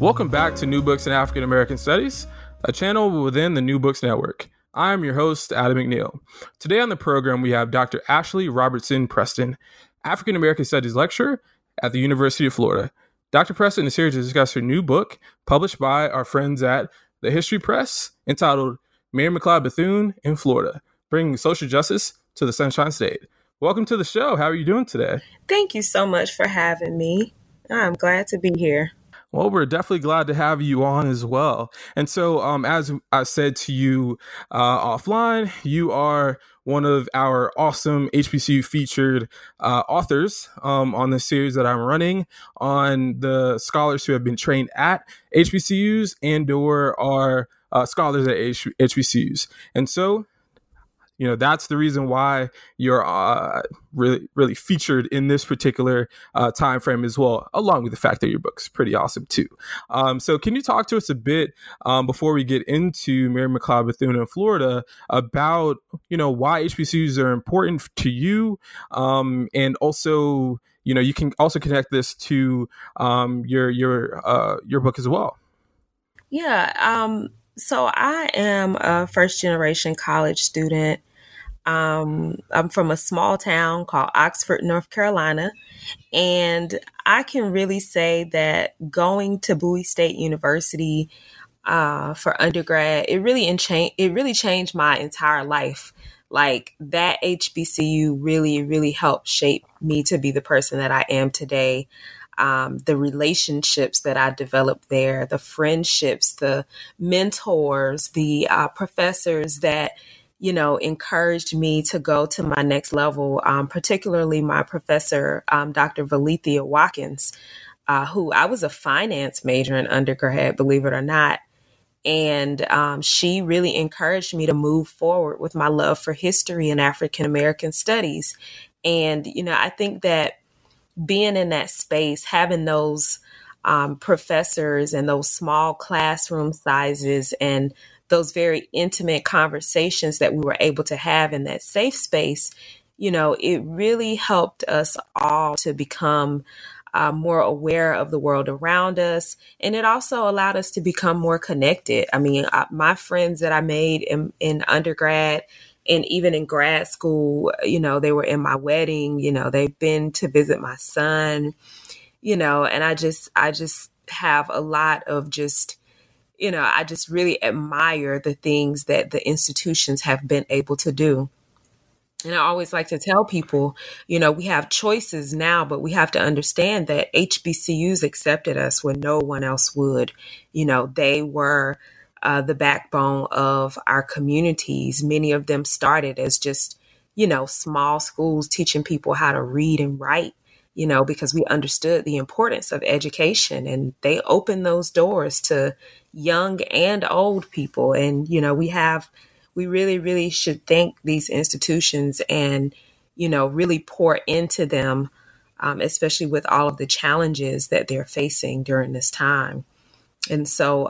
Welcome back to New Books in African American Studies, a channel within the New Books Network. I am your host, Adam McNeil. Today on the program, we have Dr. Ashley Robertson Preston, African American Studies lecturer at the University of Florida. Dr. Preston is here to discuss her new book, published by our friends at the History Press, entitled Mary McLeod Bethune in Florida, Bringing Social Justice to the Sunshine State. Welcome to the show. How are you doing today? Thank you so much for having me. I'm glad to be here. Well, we're definitely glad to have you on as well. And so, as I said to you offline, you are one of our awesome HBCU featured authors on this series that I'm running on the scholars who have been trained at HBCUs and or are scholars at HBCUs. And so, you know, that's the reason why you're really featured in this particular time frame as well, along with the fact that your book's pretty awesome too. So can you talk to us a bit before we get into Mary McLeod Bethune in Florida about, you know, why HBCUs are important to you and also, you know, you can also connect this to your book as well. Yeah. So I am a first generation college student. I'm from a small town called Oxford, North Carolina, and I can really say that going to Bowie State University for undergrad, it really changed my entire life. Like that HBCU really helped shape me to be the person that I am today. The relationships that I developed there, the friendships, the mentors, the professors that, you know, encouraged me to go to my next level, particularly my professor, Dr. Valethea Watkins, who I was a finance major in undergrad, believe it or not. And she really encouraged me to move forward with my love for history and African American studies. And, you know, I think that being in that space, having those professors and those small classroom sizes and those very intimate conversations that we were able to have in that safe space, you know, it really helped us all to become more aware of the world around us. And it also allowed us to become more connected. I mean, my friends that I made in undergrad, and even in grad school, you know, they were in my wedding, you know, they've been to visit my son, you know, and I just have a lot of just, you know, I just really admire the things that the institutions have been able to do. And I always like to tell people, you know, we have choices now, but we have to understand that HBCUs accepted us when no one else would. You know, they were the backbone of our communities. Many of them started as just, you know, small schools teaching people how to read and write, you know, because we understood the importance of education, and they opened those doors to young and old people. And, you know, we really should thank these institutions and, you know, really pour into them, especially with all of the challenges that they're facing during this time. And so,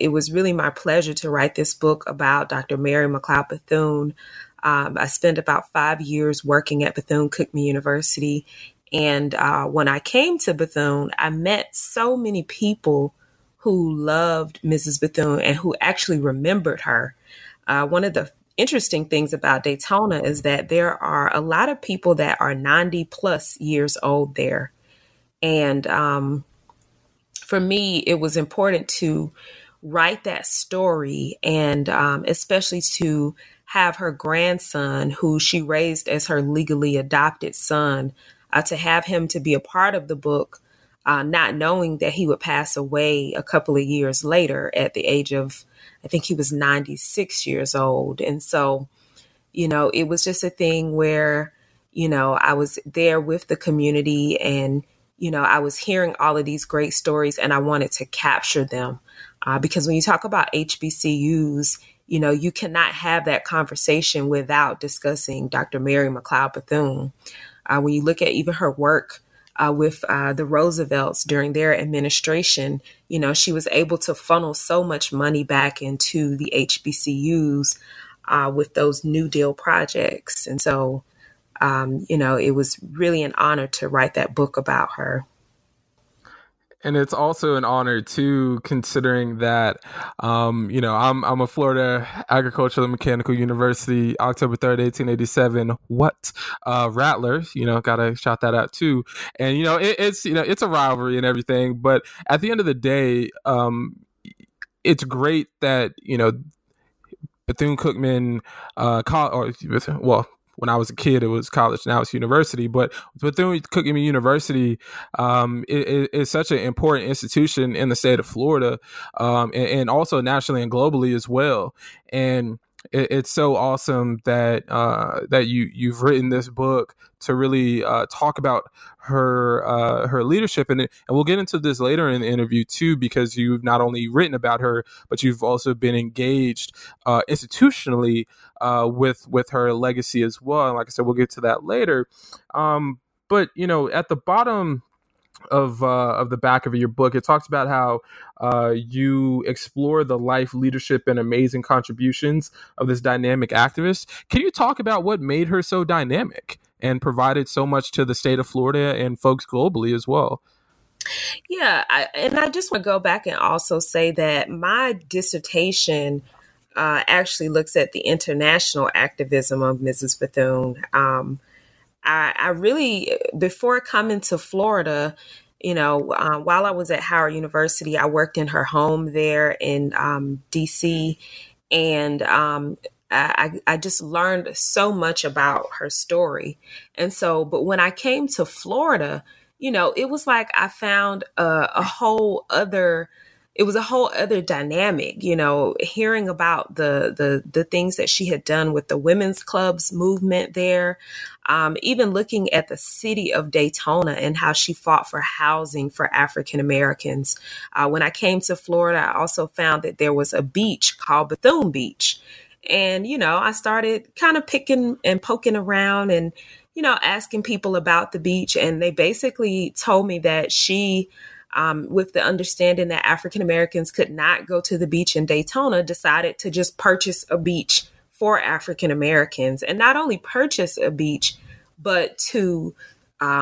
it was really my pleasure to write this book about Dr. Mary McLeod Bethune. I spent about 5 years working at Bethune-Cookman University. And when I came to Bethune, I met so many people who loved Mrs. Bethune and who actually remembered her. One of the interesting things about Daytona is that there are a lot of people that are 90 plus years old there. And for me, it was important to write that story and especially to have her grandson, who she raised as her legally adopted son, to have him to be a part of the book, not knowing that he would pass away a couple of years later at the age of, I think he was 96 years old. And so, you know, it was just a thing where, you know, I was there with the community and, you know, I was hearing all of these great stories and I wanted to capture them. Because when you talk about HBCUs, you know, you cannot have that conversation without discussing Dr. Mary McLeod Bethune. When you look at even her work with the Roosevelts during their administration, you know, she was able to funnel so much money back into the HBCUs with those New Deal projects. And so, you know, it was really an honor to write that book about her. And it's also an honor too, considering that, you know, I'm a Florida Agricultural and Mechanical University, October 3rd, 1887. What Rattler, you know, gotta shout that out too. And you know, it's you know, it's a rivalry and everything, but at the end of the day, it's great that you know Bethune-Cookman, when I was a kid, it was college. Now it's university. But Bethune-Cookman University is such an important institution in the state of Florida, and also nationally and globally as well. And it's so awesome that that you've written this book to really talk about her leadership, and we'll get into this later in the interview too, because you've not only written about her, but you've also been engaged institutionally with her legacy as well. And like I said, we'll get to that later. But you know, at the bottom of the back of your book, it talks about how you explore the life, leadership, and amazing contributions of this dynamic activist. Can you talk about what made her so dynamic and provided so much to the state of Florida and folks globally as well? Yeah. I just want to go back and also say that my dissertation actually looks at the international activism of Mrs. Bethune. I really, before coming to Florida, you know, while I was at Howard University, I worked in her home there in D.C. And I just learned so much about her story. And so, but when I came to Florida, you know, it was like I found a whole other dynamic, you know, hearing about the things that she had done with the women's clubs movement there, even looking at the city of Daytona and how she fought for housing for African Americans. When I came to Florida, I also found that there was a beach called Bethune Beach. And, you know, I started kind of picking and poking around and, you know, asking people about the beach. And they basically told me that she, with the understanding that African Americans could not go to the beach in Daytona, decided to just purchase a beach for African Americans, and not only purchase a beach, but to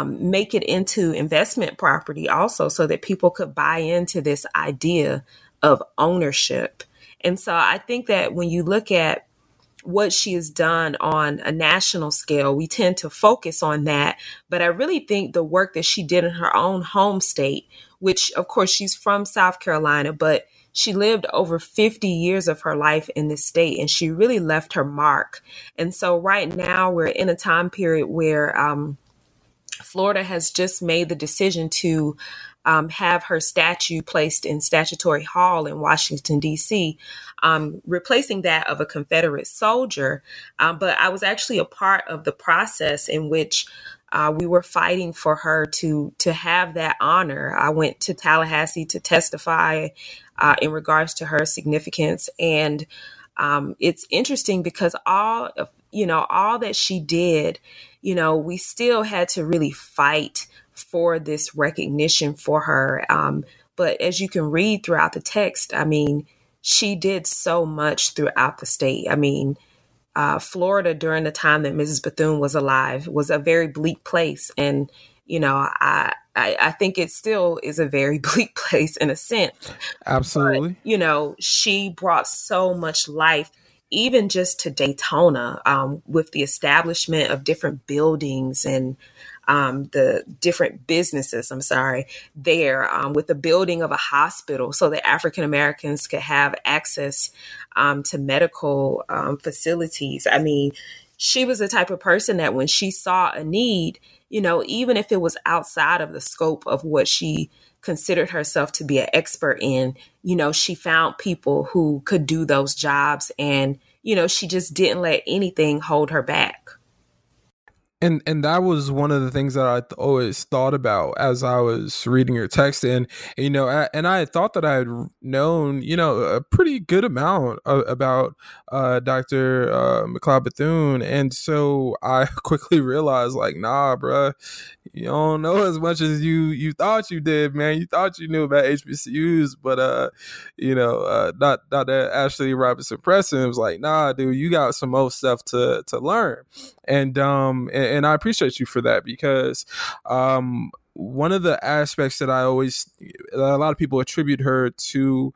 make it into investment property also, so that people could buy into this idea of ownership. And so I think that when you look at what she has done on a national scale, we tend to focus on that. But I really think the work that she did in her own home state, which of course she's from South Carolina, but she lived over 50 years of her life in this state and she really left her mark. And so right now we're in a time period where Florida has just made the decision to have her statue placed in Statuary Hall in Washington, D.C., replacing that of a Confederate soldier. But I was actually a part of the process in which we were fighting for her to have that honor. I went to Tallahassee to testify in regards to her significance. And it's interesting because all that she did, you know, we still had to really fight for this recognition for her. But as you can read throughout the text, I mean, she did so much throughout the state. I mean, Florida during the time that Mrs. Bethune was alive was a very bleak place. And, you know, I think it still is a very bleak place in a sense. Absolutely. But, you know, she brought so much life, even just to Daytona, with the establishment of different buildings and the different businesses, there with the building of a hospital so that African Americans could have access to medical facilities. I mean, she was the type of person that when she saw a need, you know, even if it was outside of the scope of what she considered herself to be an expert in, you know, she found people who could do those jobs and, you know, she just didn't let anything hold her back. And that was one of the things that I always thought about as I was reading your text. And, you know, I had thought that I had known, you know, a pretty good amount about Dr. McLeod Bethune. And so I quickly realized, like, nah, bruh, you don't know as much as you thought you did, man. You thought you knew about HBCUs, but, you know, Dr. Ashley Robertson Preston was like, nah, dude, you got some old stuff to learn. And I appreciate you for that, because one of the aspects that a lot of people attribute her to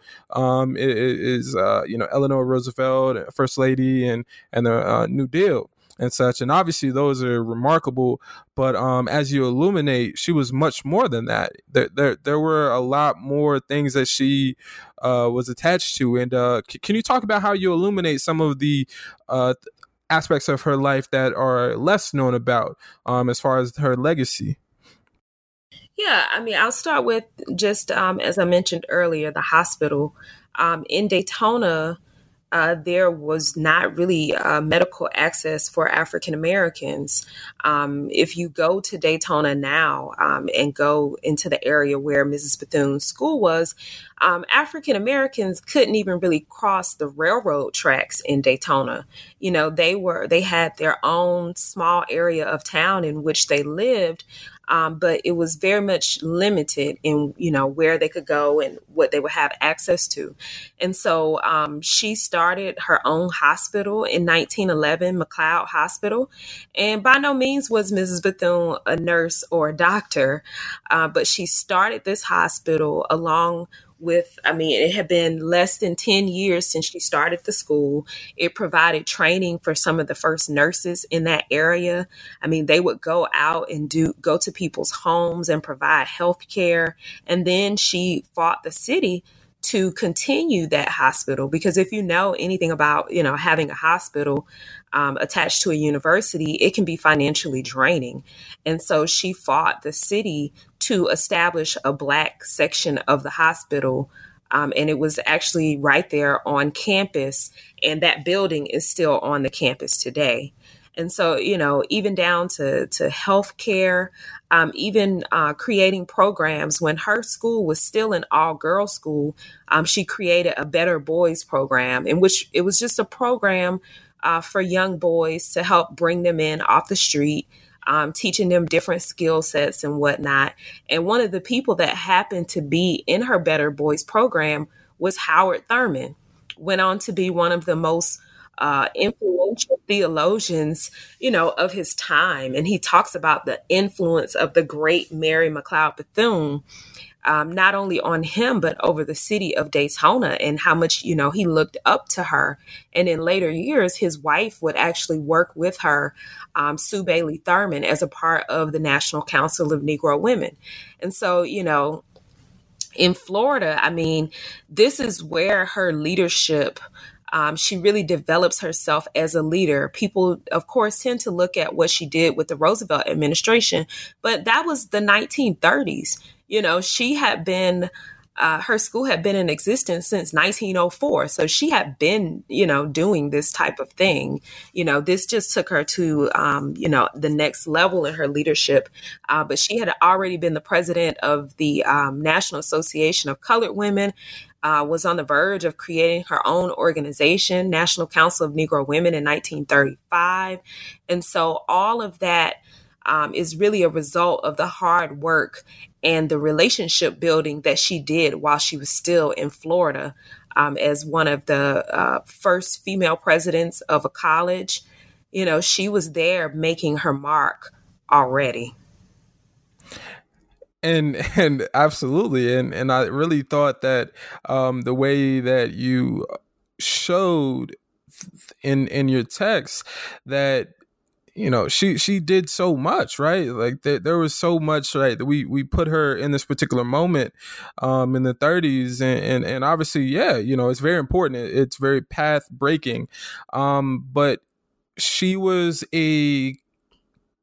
is, you know, Eleanor Roosevelt, First Lady, and the New Deal and such. And obviously those are remarkable. But as you illuminate, she was much more than that. There were a lot more things that she was attached to. And can you talk about how you illuminate some of the aspects of her life that are less known about as far as her legacy? Yeah, I mean, I'll start with just, as I mentioned earlier, the hospital. In Daytona, there was not really medical access for African Americans. If you go to Daytona now and go into the area where Mrs. Bethune's school was, African Americans couldn't even really cross the railroad tracks in Daytona. You know, they had their own small area of town in which they lived. But it was very much limited in, you know, where they could go and what they would have access to. And so she started her own hospital in 1911, McLeod Hospital. And by no means was Mrs. Bethune a nurse or a doctor, but she started this hospital along with, I mean, it had been less than 10 years since she started the school. It provided training for some of the first nurses in that area. I mean, they would go out and go to people's homes and provide health care. And then she fought the city to continue that hospital, because if you know anything about, you know, having a hospital attached to a university, it can be financially draining. And so she fought the city to establish a Black section of the hospital. And it was actually right there on campus. And that building is still on the campus today. And so, you know, even down to healthcare, even creating programs. When her school was still an all-girl school, she created a Better Boys program, in which it was just a program for young boys to help bring them in off the street, teaching them different skill sets and whatnot. And one of the people that happened to be in her Better Boys program was Howard Thurman, went on to be one of the most influential theologians, you know, of his time. And he talks about the influence of the great Mary McLeod Bethune, not only on him, but over the city of Daytona, and how much, you know, he looked up to her. And in later years, his wife would actually work with her, Sue Bailey Thurman, as a part of the National Council of Negro Women. And so, you know, in Florida, I mean, this is where her leadership, she really develops herself as a leader. People, of course, tend to look at what she did with the Roosevelt administration, but that was the 1930s. You know, she had been, her school had been in existence since 1904. So she had been, you know, doing this type of thing. You know, this just took her to, you know, the next level in her leadership. But she had already been the president of the National Association of Colored Women, was on the verge of creating her own organization, National Council of Negro Women, in 1935. And so all of that is really a result of the hard work and the relationship building that she did while she was still in Florida, as one of the first female presidents of a college. You know, she was there making her mark already. And absolutely. And I really thought that the way that you showed in your text that, you know, she did so much, right? Like there was so much, right? That we put her in this particular moment in the 30s. And obviously, yeah, you know, it's very important. It's very path breaking. But she was a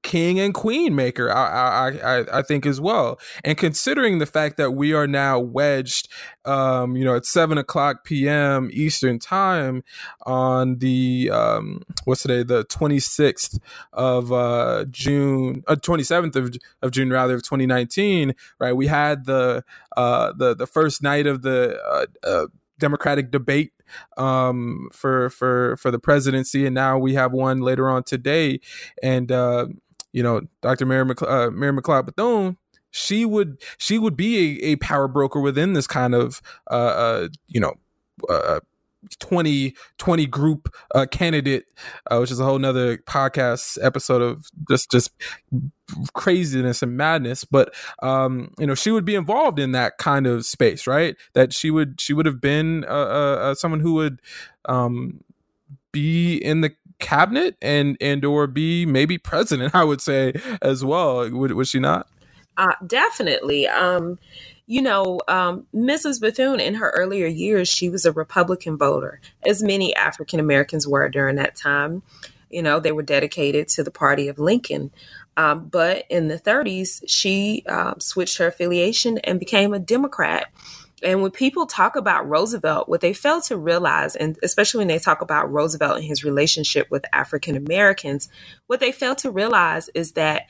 king and queen maker, I think as well. And considering the fact that we are now wedged, at 7:00 p.m. Eastern time on the, what's today, the 26th of June, 27th of June, rather, of 2019, right? We had the first night of the Democratic debate for the presidency, and now we have one later on today. And Dr. Mary McLeod Bethune, she would be a power broker within this kind of 2020 group candidate, which is a whole nother podcast episode of just craziness and madness. But she would be involved in that kind of space, right? That she would have been someone who would be in the cabinet and or be maybe president, I would say, as well. Would she not? Definitely. Mrs. Bethune, in her earlier years, she was a Republican voter, as many African Americans were during that time. They were dedicated to the party of Lincoln. But in the 30s, she switched her affiliation and became a Democrat. And when people talk about Roosevelt, what they fail to realize, and especially when they talk about Roosevelt and his relationship with African Americans, what they fail to realize is that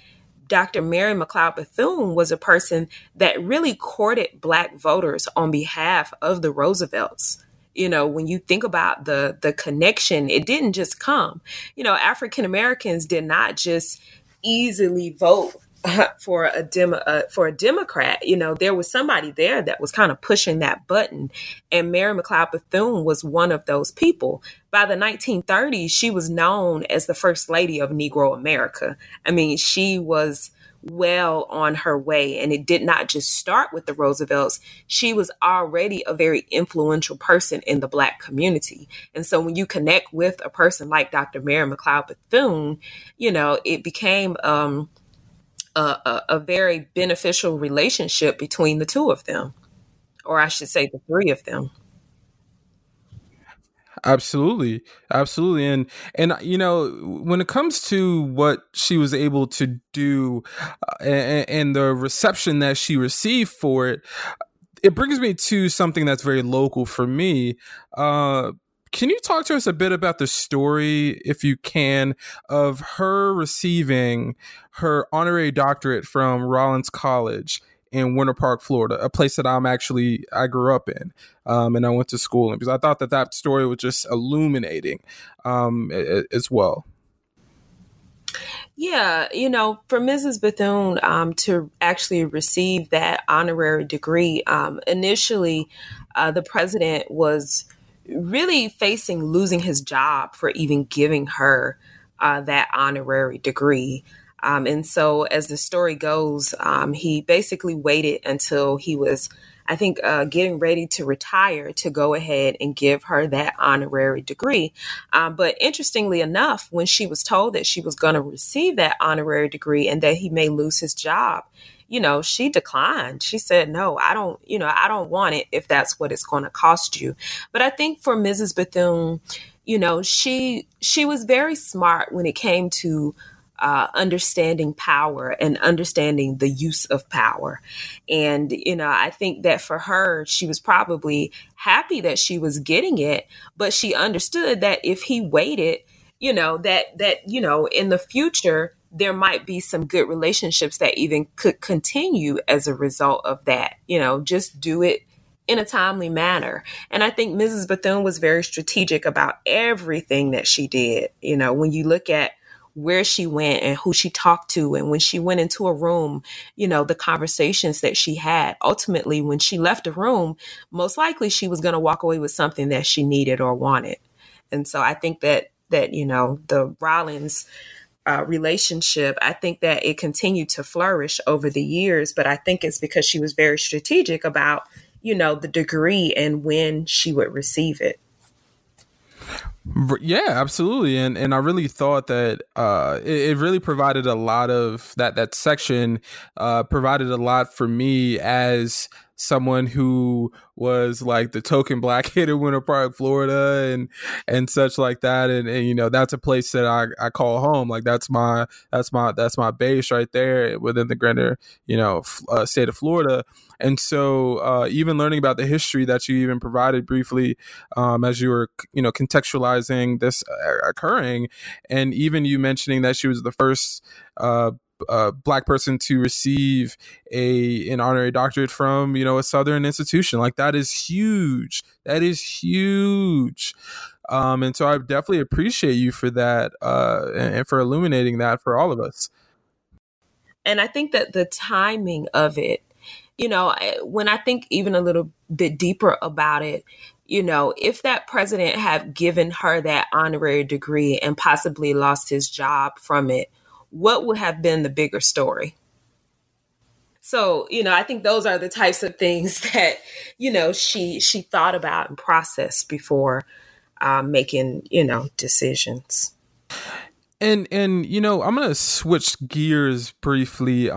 Dr. Mary McLeod Bethune was a person that really courted Black voters on behalf of the Roosevelts. When you think about the connection, it didn't just come. African Americans did not just easily vote for a Democrat. There was somebody there that was kind of pushing that button, and Mary McLeod Bethune was one of those people. By the 1930s, she was known as the First Lady of Negro America. I mean, she was well on her way, and it did not just start with the Roosevelts. She was already a very influential person in the Black community. And so when you connect with a person like Dr. Mary McLeod Bethune, it became a very beneficial relationship between the two of them, or I should say the three of them. Absolutely. Absolutely. And when it comes to what she was able to do and the reception that she received for it, it brings me to something that's very local for me. Can you talk to us a bit about the story, if you can, of her receiving her honorary doctorate from Rollins College in Winter Park, Florida, a place that I grew up in, and I went to school in, because I thought that story was just illuminating as well. Yeah, for Mrs. Bethune to actually receive that honorary degree, initially the president was really facing losing his job for even giving her that honorary degree. And so as the story goes, he basically waited until he was, I think, getting ready to retire to go ahead and give her that honorary degree. But interestingly enough, when she was told that she was going to receive that honorary degree and that he may lose his job, she declined. She said, no, I don't want it if that's what it's going to cost you. But I think for Mrs. Bethune, she was very smart when it came to understanding power and understanding the use of power. And, I think that for her, she was probably happy that she was getting it, but she understood that if he waited, that in the future, there might be some good relationships that even could continue as a result of that. Just do it in a timely manner. And I think Mrs. Bethune was very strategic about everything that she did. When you look at where she went and who she talked to, and when she went into a room, the conversations that she had. Ultimately, when she left a room, most likely she was going to walk away with something that she needed or wanted. And so I think that the Rollins relationship, I think that it continued to flourish over the years, but I think it's because she was very strategic about, the degree and when she would receive it. Yeah, absolutely. And I really thought that it really provided a lot of that section provided a lot for me as someone who was like the token black kid in Winter Park, Florida, and such like that. And, you know, that's a place that I call home. Like that's my base right there within the grander, you know, state of Florida. And so even learning about the history that you even provided briefly as you were, you know, contextualizing this occurring, and even you mentioning that she was the first black person to receive an honorary doctorate from, you know, a Southern institution. Like that is huge. That is huge. And so I definitely appreciate you for that and for illuminating that for all of us. And I think that the timing of it, you know, when I think even a little bit deeper about it, you know, if that president had given her that honorary degree and possibly lost his job from it, what would have been the bigger story? So, you know, I think those are the types of things that, you know, she thought about and processed before making, you know, decisions. And you know, I'm going to switch gears briefly.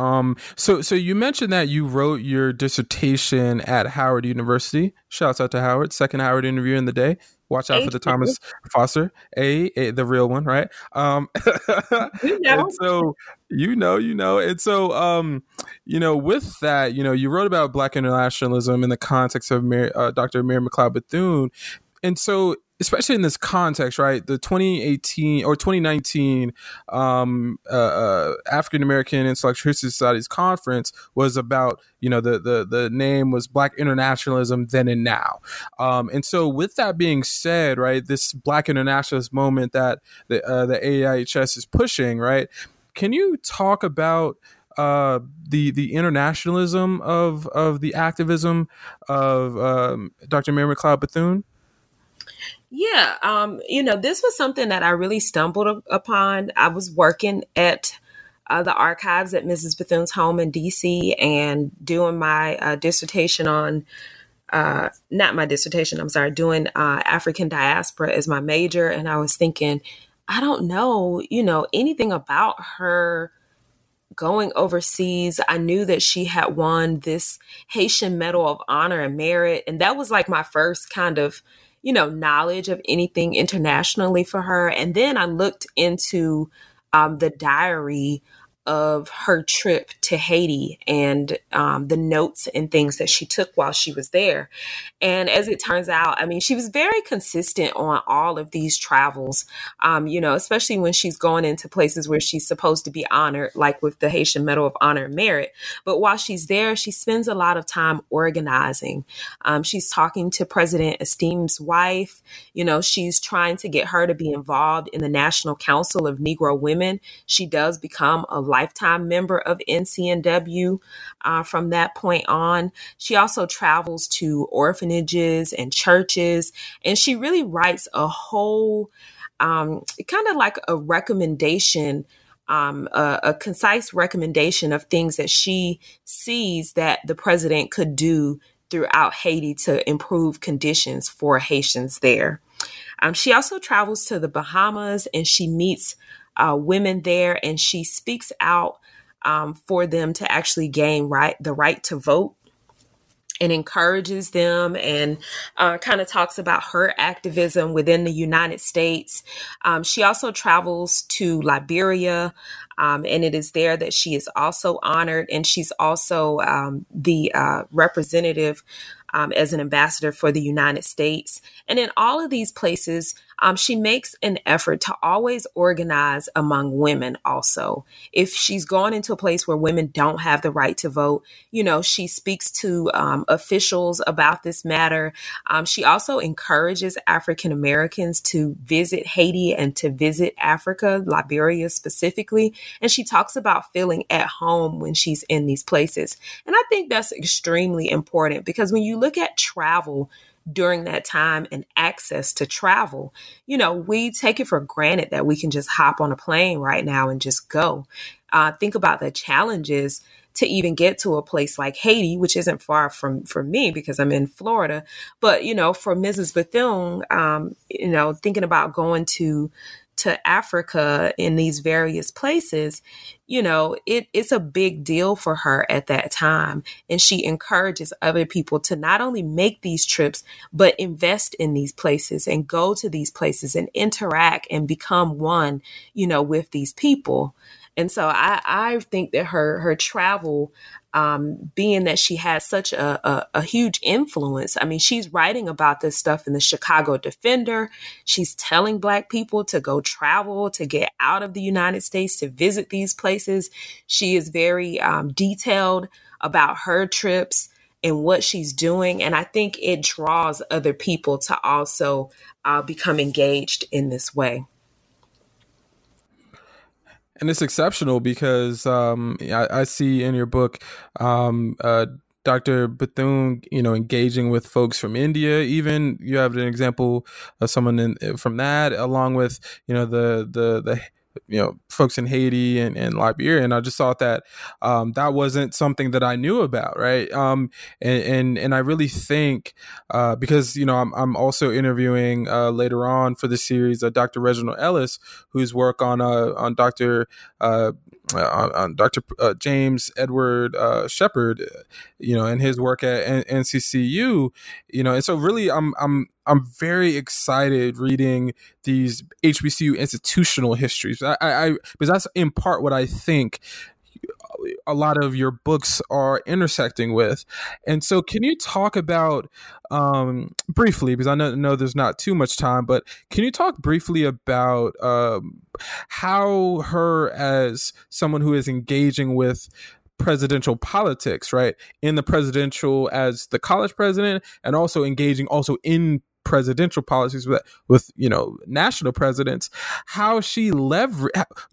So you mentioned that you wrote your dissertation at Howard University. Shouts out to Howard, second Howard interview in the day. Watch out for the Thomas Foster, the real one, right? You know. And so you know. And so, you know, with that, you know, you wrote about Black internationalism in the context of Dr. Mary McLeod Bethune. And so, especially in this context, right, the 2018 or 2019 African American Intellectual History Society's conference was about, you know, the name was Black Internationalism Then and Now. And so with that being said, right, this Black internationalist moment that the AIHS is pushing, right, can you talk about the internationalism of the activism of Dr. Mary McLeod Bethune? Yeah. You know, this was something that I really stumbled upon. I was working at the archives at Mrs. Bethune's home in D.C. and doing my dissertation on African diaspora as my major. And I was thinking, I don't know, you know, anything about her going overseas. I knew that she had won this Haitian Medal of Honor and Merit. And that was like my first kind of, you know, knowledge of anything internationally for her. And then I looked into the diary of her trip to Haiti and the notes and things that she took while she was there. And as it turns out, I mean, she was very consistent on all of these travels, you know, especially when she's going into places where she's supposed to be honored, like with the Haitian Medal of Honor and Merit. But while she's there, she spends a lot of time organizing. She's talking to President Esteem's wife. You know, she's trying to get her to be involved in the National Council of Negro Women. She does become a lifetime member of NCNW from that point on. She also travels to orphanages and churches, and she really writes a whole kind of like a recommendation, a concise recommendation of things that she sees that the president could do throughout Haiti to improve conditions for Haitians there. She also travels to the Bahamas, and she meets women there, and she speaks out for them to actually gain the right to vote, and encourages them, and kind of talks about her activism within the United States. She also travels to Liberia, and it is there that she is also honored, and she's also the representative as an ambassador for the United States. And in all of these places, she makes an effort to always organize among women also. If she's gone into a place where women don't have the right to vote, you know, she speaks to officials about this matter. She also encourages African Americans to visit Haiti and to visit Africa, Liberia specifically. And she talks about feeling at home when she's in these places. And I think that's extremely important, because when you look at travel during that time and access to travel, you know, we take it for granted that we can just hop on a plane right now and just go. Think about the challenges to even get to a place like Haiti, which isn't far from me because I'm in Florida. But, you know, for Mrs. Bethune, you know, thinking about going to to Africa in these various places, you know, it's a big deal for her at that time. And she encourages other people to not only make these trips, but invest in these places and go to these places and interact and become one, you know, with these people. And so I think that her travel, being that she had such a huge influence, I mean, she's writing about this stuff in the Chicago Defender. She's telling Black people to go travel, to get out of the United States, to visit these places. She is very detailed about her trips and what she's doing. And I think it draws other people to also become engaged in this way. And it's exceptional because I see in your book, Dr. Bethune, you know, engaging with folks from India. Even you have an example of someone from that, along with, you know, the you know, folks in Haiti and Liberia. And I just thought that that wasn't something that I knew about. Right. And I really think because, you know, I'm also interviewing later on for the series Dr. Reginald Ellis, whose work on Dr. James Edward Shepard, you know, and his work at NCCU, you know, and so really I'm very excited reading these HBCU institutional histories. I because that's in part what I think a lot of your books are intersecting with. And so can you talk about briefly, because I know there's not too much time, but can you talk briefly about how her as someone who is engaging with presidential politics, right, in the presidential as the college president and also engaging also in presidential policies with you know, national presidents, how she you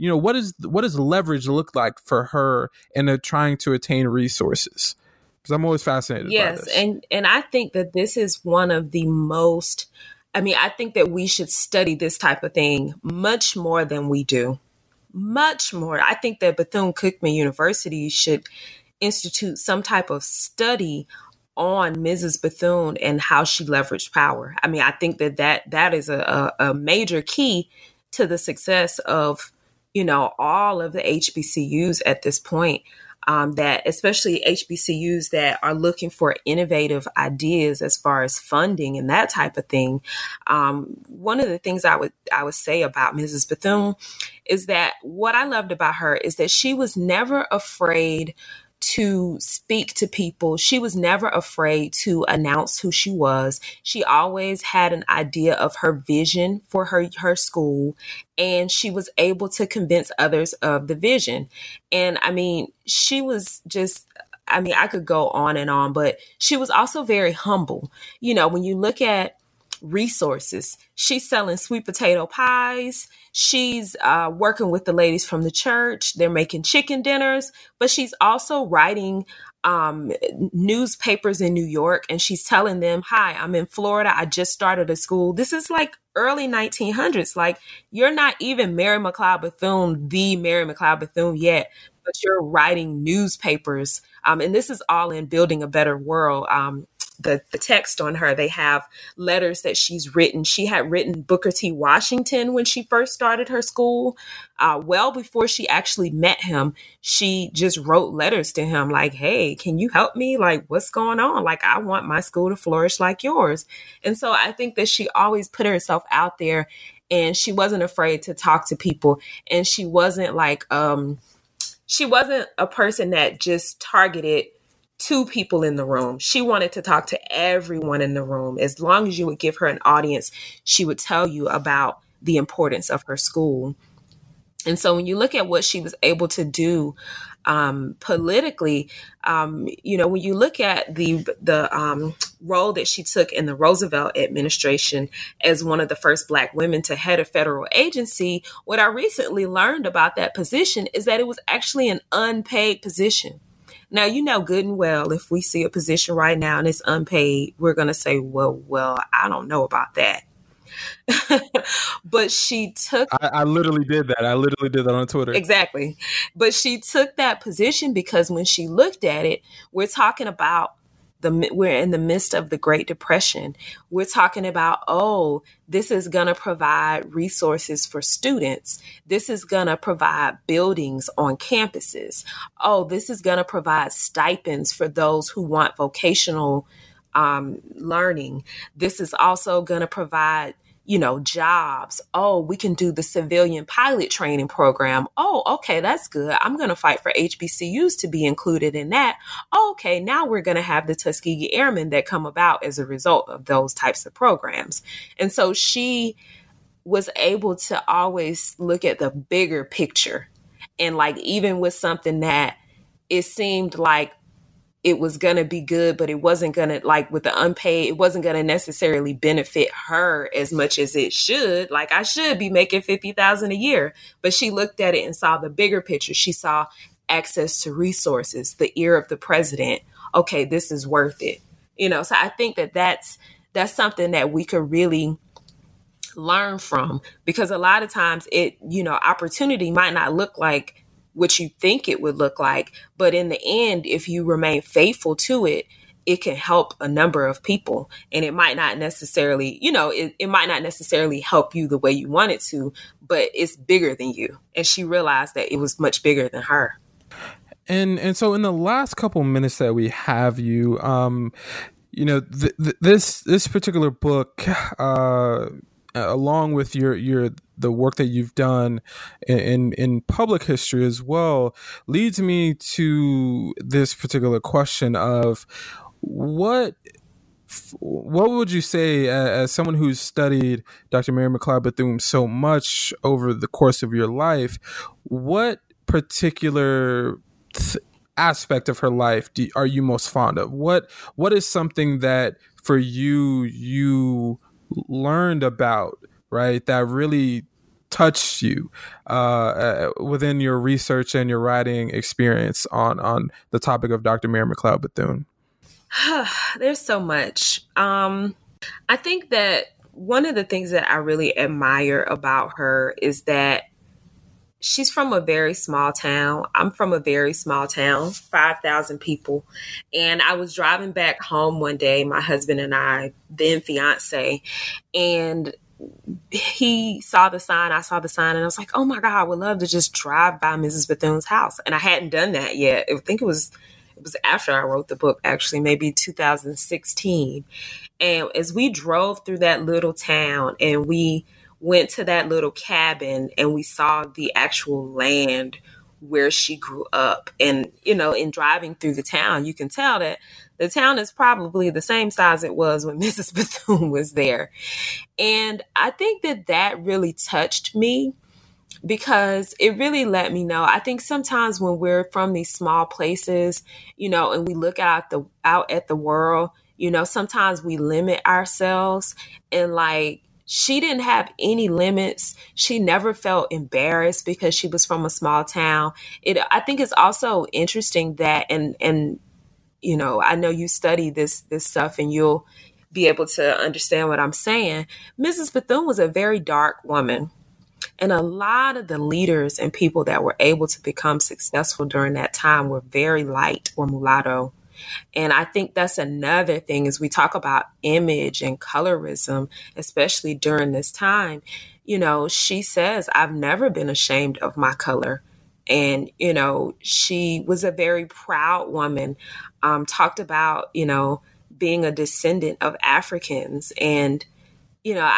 know, what does leverage look like for her in trying to attain resources? Because I'm always fascinated by this. Yes, and I think that this is one of the most, I mean, I think that we should study this type of thing much more than we do. Much more. I think that Bethune-Cookman University should institute some type of study on Mrs. Bethune and how she leveraged power. I mean, I think that is a major key to the success of, you know, all of the HBCUs at this point, that especially HBCUs that are looking for innovative ideas as far as funding and that type of thing. One of the things I would say about Mrs. Bethune is that what I loved about her is that she was never afraid to speak to people. She was never afraid to announce who she was. She always had an idea of her vision for her school, and she was able to convince others of the vision. And I mean, she was just, I mean, I could go on and on, but she was also very humble. You know, when you look at resources, she's selling sweet potato pies. She's working with the ladies from the church. They're making chicken dinners, but she's also writing newspapers in New York. And she's telling them, hi, I'm in Florida. I just started a school. This is like early 1900s. Like, you're not even Mary McLeod Bethune, the Mary McLeod Bethune yet, but you're writing newspapers. And this is all in Building a Better World. The text on her, they have letters that she's written. She had written Booker T. Washington when she first started her school. Well before she actually met him, she just wrote letters to him like, hey, can you help me? Like, what's going on? Like, I want my school to flourish like yours. And so I think that she always put herself out there, and she wasn't afraid to talk to people. And she wasn't like, she wasn't a person that just targeted two people in the room. She wanted to talk to everyone in the room. As long as you would give her an audience, she would tell you about the importance of her school. And so when you look at what she was able to do politically, you know, when you look at the role that she took in the Roosevelt administration as one of the first Black women to head a federal agency, what I recently learned about that position is that it was actually an unpaid position. Now, you know good and well, if we see a position right now and it's unpaid, we're going to say, well, I don't know about that. But she took... I literally did that. I literally did that on Twitter. Exactly. But she took that position because when she looked at it, we're talking about we're in the midst of the Great Depression. We're talking about, oh, this is going to provide resources for students. This is going to provide buildings on campuses. Oh, this is going to provide stipends for those who want vocational learning. This is also going to provide, you know, jobs. Oh, we can do the civilian pilot training program. Oh, okay, that's good. I'm going to fight for HBCUs to be included in that. Okay, now we're going to have the Tuskegee Airmen that come about as a result of those types of programs. And so she was able to always look at the bigger picture. And like, even with something that it seemed like it was going to be good, but it wasn't going to, like with the unpaid, it wasn't going to necessarily benefit her as much as it should. Like, I should be making $50,000 a year, but she looked at it and saw the bigger picture. She saw access to resources, the ear of the president. Okay, this is worth it. You know, so I think that that's something that we could really learn from, because a lot of times it, you know, opportunity might not look like what you think it would look like. But in the end, if you remain faithful to it, it can help a number of people. And it might not necessarily, you know, it might not necessarily help you the way you want it to, but it's bigger than you. And she realized that it was much bigger than her. And so in the last couple minutes that we have you, you know, this particular book, along with the work that you've done in public history as well, leads me to this particular question of what would you say, as someone who's studied Dr. Mary McLeod Bethune so much over the course of your life, what particular aspect of her life are you most fond of? What is something that for you learned about, right, that really touched you within your research and your writing experience on the topic of Dr. Mary McLeod Bethune? There's so much. I think that one of the things that I really admire about her is that she's from a very small town. I'm from a very small town, 5,000 people. And I was driving back home one day, my husband and I, then fiance, and he saw the sign, I saw the sign, and I was like, oh my God, I would love to just drive by Mrs. Bethune's house. And I hadn't done that yet. I think it was after I wrote the book, actually, maybe 2016. And as we drove through that little town and we went to that little cabin and we saw the actual land where she grew up. And, you know, in driving through the town, you can tell that the town is probably the same size it was when Mrs. Bethune was there. And I think that really touched me, because it really let me know. I think sometimes when we're from these small places, you know, and we look out at the world, you know, sometimes we limit ourselves. And like, she didn't have any limits. She never felt embarrassed because she was from a small town. I think it's also interesting that, and you know, I know you study this stuff and you'll be able to understand what I'm saying. Mrs. Bethune was a very dark woman. And a lot of the leaders and people that were able to become successful during that time were very light or mulatto. And I think that's another thing, as we talk about image and colorism, especially during this time. You know, she says, I've never been ashamed of my color. And, you know, she was a very proud woman, talked about, you know, being a descendant of Africans. And, you know,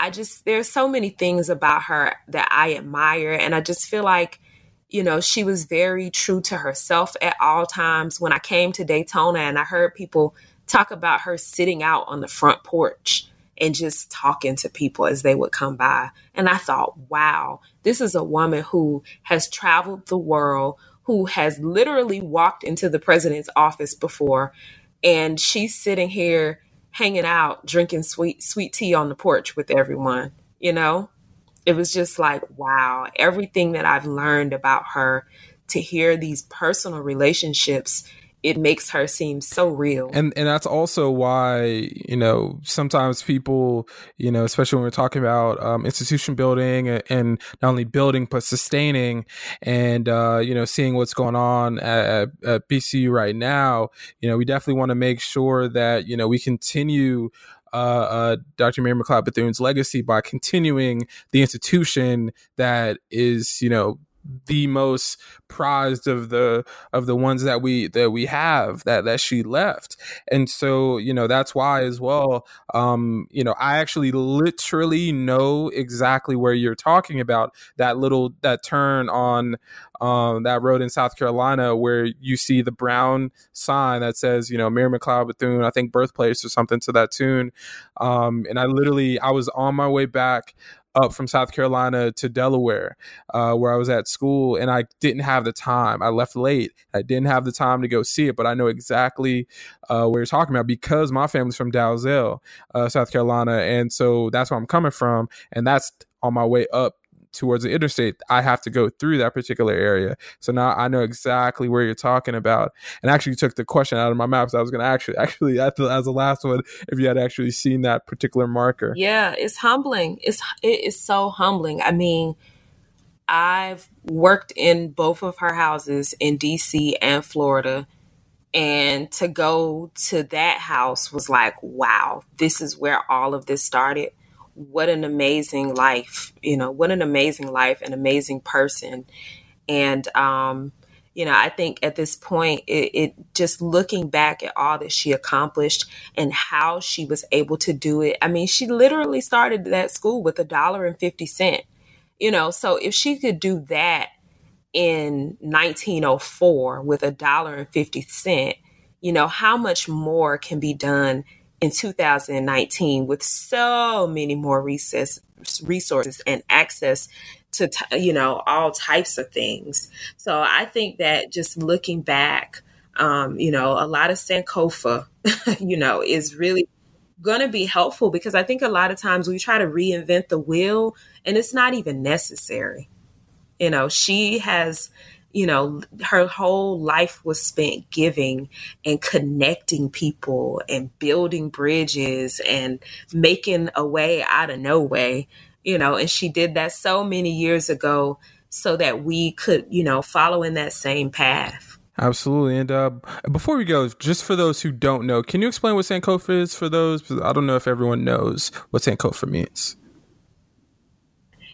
there's so many things about her that I admire. And I just feel like, you know, she was very true to herself at all times. When I came to Daytona and I heard people talk about her sitting out on the front porch and just talking to people as they would come by. And I thought, wow, this is a woman who has traveled the world, who has literally walked into the president's office before. And she's sitting here hanging out, drinking sweet tea on the porch with everyone, you know? It was just like, wow, everything that I've learned about her, to hear these personal relationships it makes her seem so real. And that's also why, you know, sometimes people, you know, especially when we're talking about institution building and not only building, but sustaining and, you know, seeing what's going on at BCU right now, you know, we definitely want to make sure that, you know, we continue Dr. Mary McLeod Bethune's legacy by continuing the institution that is, you know, the most prized of the ones that we have that she left. And so, you know, that's why as well, you know, I actually literally know exactly where you're talking about that turn on that road in South Carolina where you see the brown sign that says, you know, Mary McLeod Bethune, I think birthplace or something to that tune. And I was on my way back up from South Carolina to Delaware, where I was at school, and I didn't have the time. I left late. I didn't have the time to go see it, but I know exactly what you're talking about because my family's from Dowsville, South Carolina, and so that's where I'm coming from, and that's on my way up towards the interstate. I have to go through that particular area. So now I know exactly where you're talking about. And actually took the question out of my mouth. So I was going to actually, as the last one, if you had actually seen that particular marker. Yeah, it's humbling. It is so humbling. I mean, I've worked in both of her houses in DC and Florida. And to go to that house was like, wow, this is where all of this started. What an amazing life, you know, what an amazing life, an amazing person. And, you know, I think at this point, it just looking back at all that she accomplished and how she was able to do it. I mean, she literally started that school with $1.50, you know, so if she could do that in 1904 with $1.50, you know, how much more can be done in 2019 with so many more resources and access to, you know, all types of things. So I think that just looking back, you know, a lot of Sankofa, you know, is really going to be helpful because I think a lot of times we try to reinvent the wheel and it's not even necessary. You know, she has, you know, her whole life was spent giving and connecting people and building bridges and making a way out of no way, you know, and she did that so many years ago so that we could, you know, follow in that same path. Absolutely. And before we go, just for those who don't know, can you explain what Sankofa is for those? I don't know if everyone knows what Sankofa means.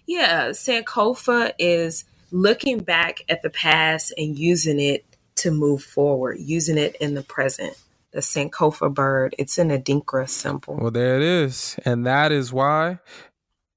Yeah, Sankofa is looking back at the past and using it to move forward, using it in the present. The Sankofa bird, it's an Adinkra symbol. Well, there it is. And that is why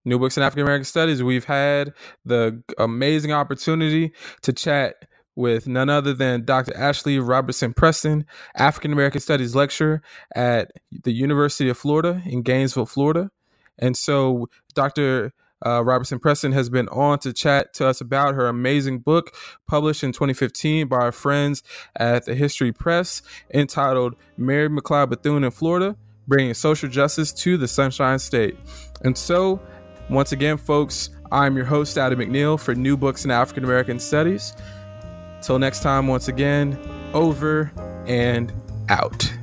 New Books in African American Studies, we've had the amazing opportunity to chat with none other than Dr. Ashley Robertson Preston, African American Studies lecturer at the University of Florida in Gainesville, Florida. And so Dr. Robertson Preston has been on to chat to us about her amazing book published in 2015 by our friends at the History Press entitled Mary McLeod Bethune in Florida, Bringing Social Justice to the Sunshine State. And so once again, folks, I'm your host, Adam McNeil, for New Books in African American Studies. Till next time, once again, over and out.